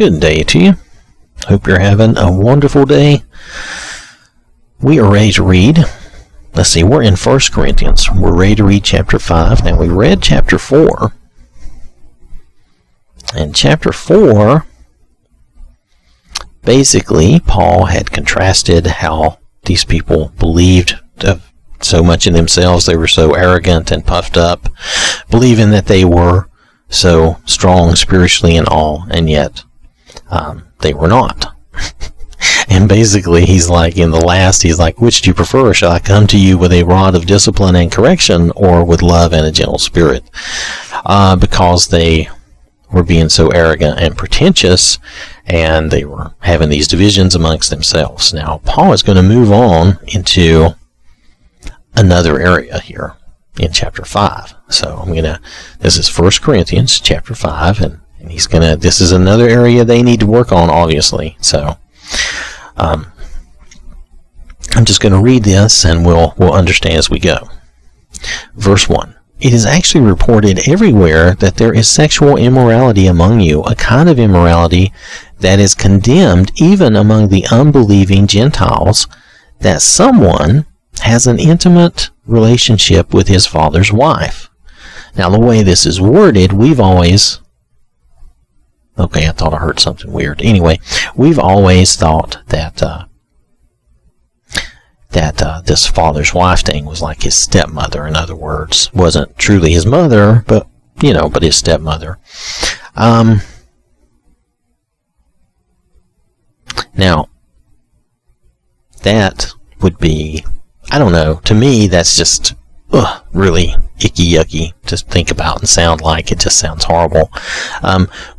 Good day to you. Hope you're having a wonderful day. We are ready to read. Let's see, we're in 1 Corinthians. We're ready to read chapter 5. Now, we read chapter 4. And chapter 4, basically, Paul had contrasted how these people believed so much in themselves. They were so arrogant and puffed up, believing that they were so strong spiritually and all, and yet they were not. And basically, he's like, in the last, he's like, which do you prefer? Shall I come to you with a rod of discipline and correction, or with love and a gentle spirit? Because they were being so arrogant and pretentious, and they were having these divisions amongst themselves. Now, Paul is going to move on into another area here in chapter 5. So, this is 1 Corinthians chapter 5, and he's going to, this is another area they need to work on, obviously. So, I'm just going to read this, and we'll understand as we go. Verse 1. It is actually reported everywhere that there is sexual immorality among you, a kind of immorality that is condemned even among the unbelieving Gentiles, that someone has an intimate relationship with his father's wife. Now, the way this is worded, we've always thought that this father's wife thing was like his stepmother. In other words, wasn't truly his mother, but but his stepmother. Now, that would be, I don't know. To me, that's just really icky, yucky to think about and sound like. It just sounds horrible.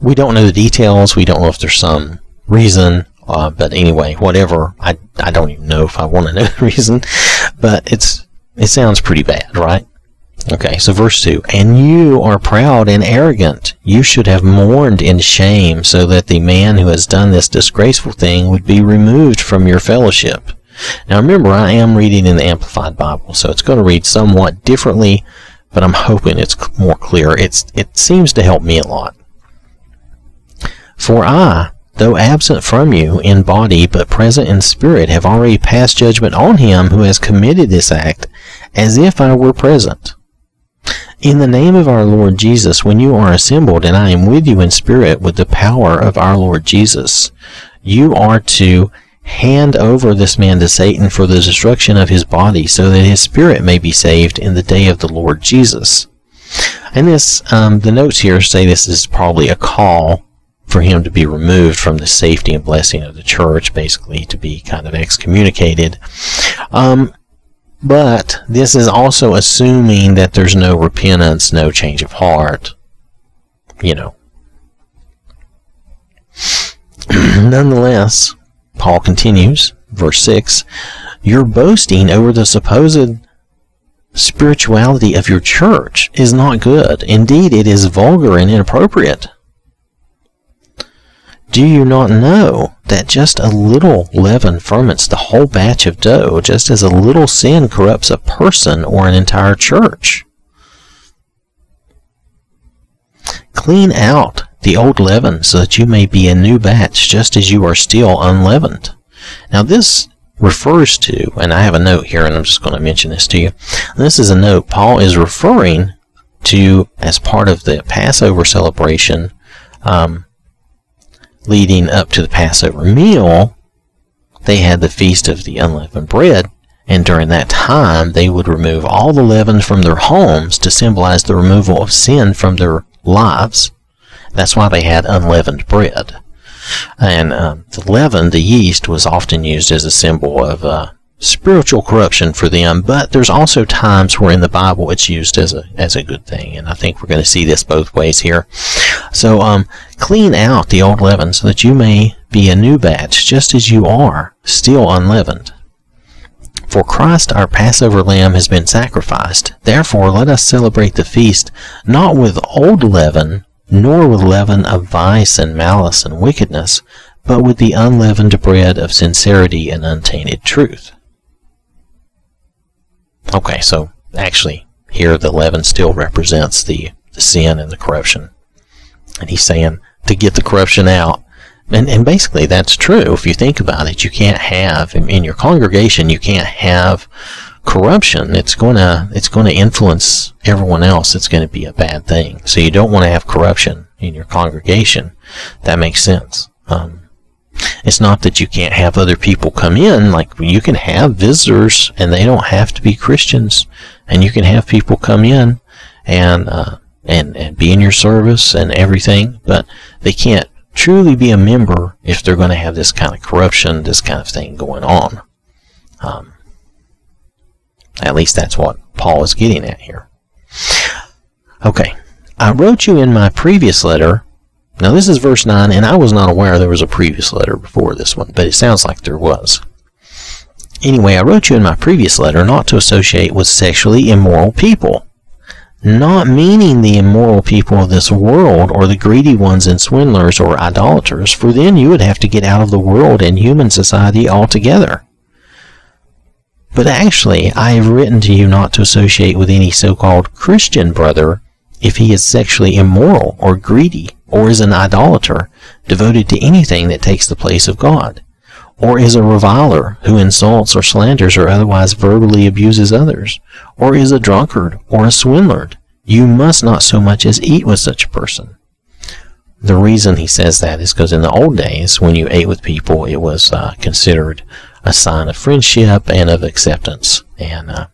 We don't know the details. We don't know if there's some reason. But anyway, whatever. I don't even know if I want to know the reason. But it sounds pretty bad, right? Okay, so verse 2. And you are proud and arrogant. You should have mourned in shame, so that the man who has done this disgraceful thing would be removed from your fellowship. Now, remember, I am reading in the Amplified Bible, so it's going to read somewhat differently, but I'm hoping it's more clear. It seems to help me a lot. For I, though absent from you in body, but present in spirit, have already passed judgment on him who has committed this act, as if I were present. In the name of our Lord Jesus, when you are assembled, and I am with you in spirit, with the power of our Lord Jesus, you are to hand over this man to Satan for the destruction of his body, so that his spirit may be saved in the day of the Lord Jesus. And this, the notes here say this is probably a call for him to be removed from the safety and blessing of the church, basically to be kind of excommunicated. But this is also assuming that there's no repentance, no change of heart, Nonetheless, Paul continues, verse 6, your boasting over the supposed spirituality of your church is not good. Indeed, it is vulgar and inappropriate. Do you not know that just a little leaven ferments the whole batch of dough, just as a little sin corrupts a person or an entire church? Clean out the old leaven, so that you may be a new batch, just as you are still unleavened. Now, this refers to, and I have a note here, and I'm just going to mention this to you. This is a note Paul is referring to as part of the Passover celebration, leading up to the Passover meal. They had the Feast of the Unleavened Bread, and during that time, they would remove all the leaven from their homes to symbolize the removal of sin from their lives. That's why they had unleavened bread. And the leaven, the yeast, was often used as a symbol of spiritual corruption for them. But there's also times where in the Bible it's used as a good thing. And I think we're going to see this both ways here. So clean out the old leaven, so that you may be a new batch, just as you are, still unleavened. For Christ, our Passover lamb, has been sacrificed. Therefore, let us celebrate the feast, not with old leaven, nor with leaven of vice and malice and wickedness, but with the unleavened bread of sincerity and untainted truth. Okay, so actually here the leaven still represents the sin and the corruption. And he's saying to get the corruption out, And basically that's true. If you think about it, you can't have, in your congregation, you can't have corruption. It's going to influence everyone else. It's going to be a bad thing. So you don't want to have corruption in your congregation. That makes sense. It's not that you can't have other people come in. Like, you can have visitors, and they don't have to be Christians. And you can have people come in and be in your service and everything, but they can't truly be a member if they're going to have this kind of corruption, this kind of thing going on. At least that's what Paul is getting at here. Okay, I wrote you in my previous letter. Now this is verse 9, and I was not aware there was a previous letter before this one, but it sounds like there was. Anyway, I wrote you in my previous letter not to associate with sexually immoral people, not meaning the immoral people of this world or the greedy ones and swindlers or idolaters, for then you would have to get out of the world and human society altogether. But actually, I have written to you not to associate with any so-called Christian brother if he is sexually immoral or greedy or is an idolater devoted to anything that takes the place of God, or is a reviler who insults or slanders or otherwise verbally abuses others, or is a drunkard or a swindler. You must not so much as eat with such a person. The reason he says that is because in the old days, when you ate with people, it was considered a sign of friendship and of acceptance. And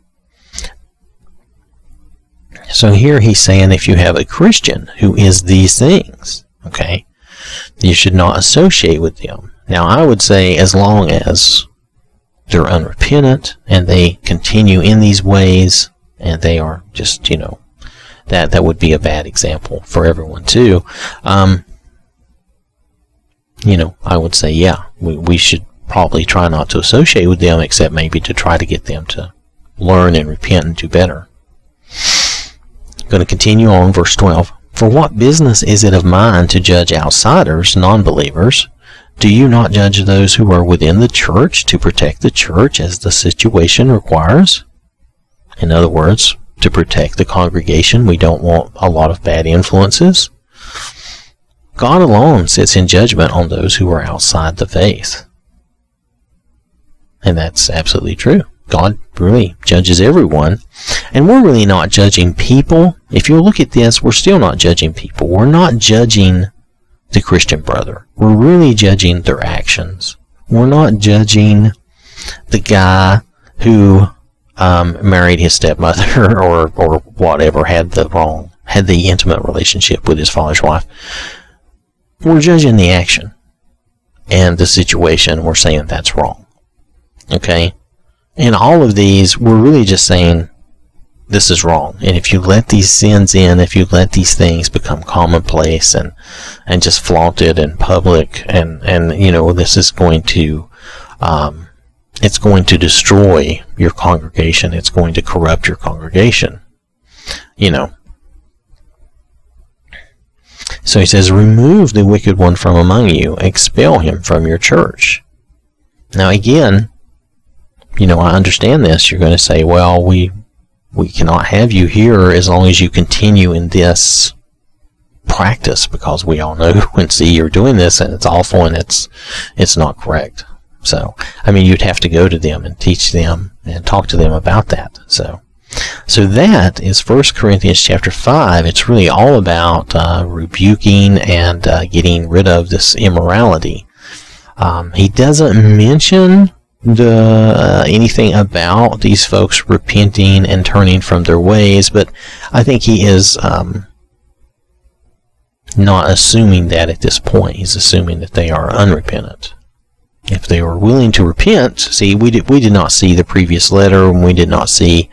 so here he's saying, if you have a Christian who is these things, okay, you should not associate with them. Now, I would say as long as they're unrepentant and they continue in these ways and they are just, you know, that would be a bad example for everyone too. I would say, yeah, we should probably try not to associate with them, except maybe to try to get them to learn and repent and do better. I'm going to continue on, verse 12. For what business is it of mine to judge outsiders, non-believers? Do you not judge those who are within the church to protect the church as the situation requires? In other words, to protect the congregation, we don't want a lot of bad influences. God alone sits in judgment on those who are outside the faith. And that's absolutely true. God really judges everyone. And we're really not judging people. If you look at this, we're still not judging people. We're not judging the Christian brother. We're really judging their actions. We're not judging the guy who married his stepmother or whatever, had the intimate relationship with his father's wife. We're judging the action and the situation. We're saying that's wrong. Okay? In all of these, we're really just saying this is wrong. And if you let these sins in, if you let these things become commonplace and just flaunted in public, and you know, this is going to, it's going to destroy your congregation. It's going to corrupt your congregation. You know. So he says, remove the wicked one from among you, expel him from your church. Now again, you know, I understand this. You're going to say, well, we cannot have you here as long as you continue in this practice, because we all know and see you're doing this and it's awful and it's not correct. So, I mean, you'd have to go to them and teach them and talk to them about that. So that is 1 Corinthians chapter 5. It's really all about rebuking and getting rid of this immorality. He doesn't mention anything about these folks repenting and turning from their ways, but I think he is not assuming that at this point. He's assuming that they are unrepentant. If they were willing to repent, see, we did not see the previous letter, and we did not see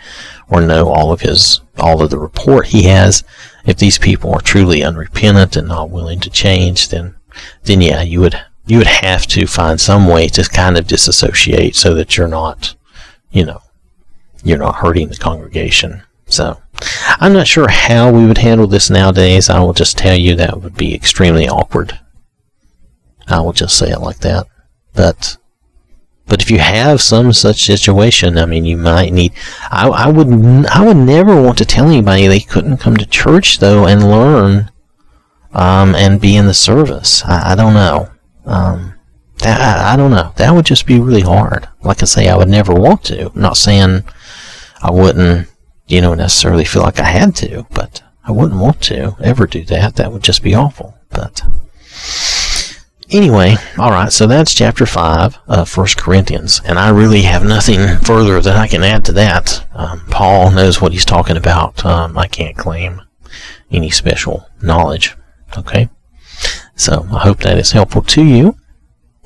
or know all of the report he has. If these people are truly unrepentant and not willing to change, then yeah, you would have to find some way to kind of disassociate so that you're not, you know, you're not hurting the congregation. So, I'm not sure how we would handle this nowadays. I will just tell you that would be extremely awkward. I will just say it like that. But if you have some such situation, I mean, you might need... I would never want to tell anybody they couldn't come to church, though, and learn and be in the service. I don't know. I don't know. That would just be really hard. Like I say, I would never want to. I'm not saying I wouldn't, you know, necessarily feel like I had to, but I wouldn't want to ever do that. That would just be awful. But anyway, all right, so that's chapter 5 of 1 Corinthians, and I really have nothing further that I can add to that. Paul knows what he's talking about. I can't claim any special knowledge, okay? So I hope that is helpful to you.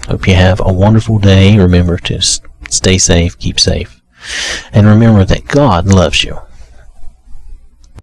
Hope you have a wonderful day. Remember to stay safe, keep safe, and remember that God loves you.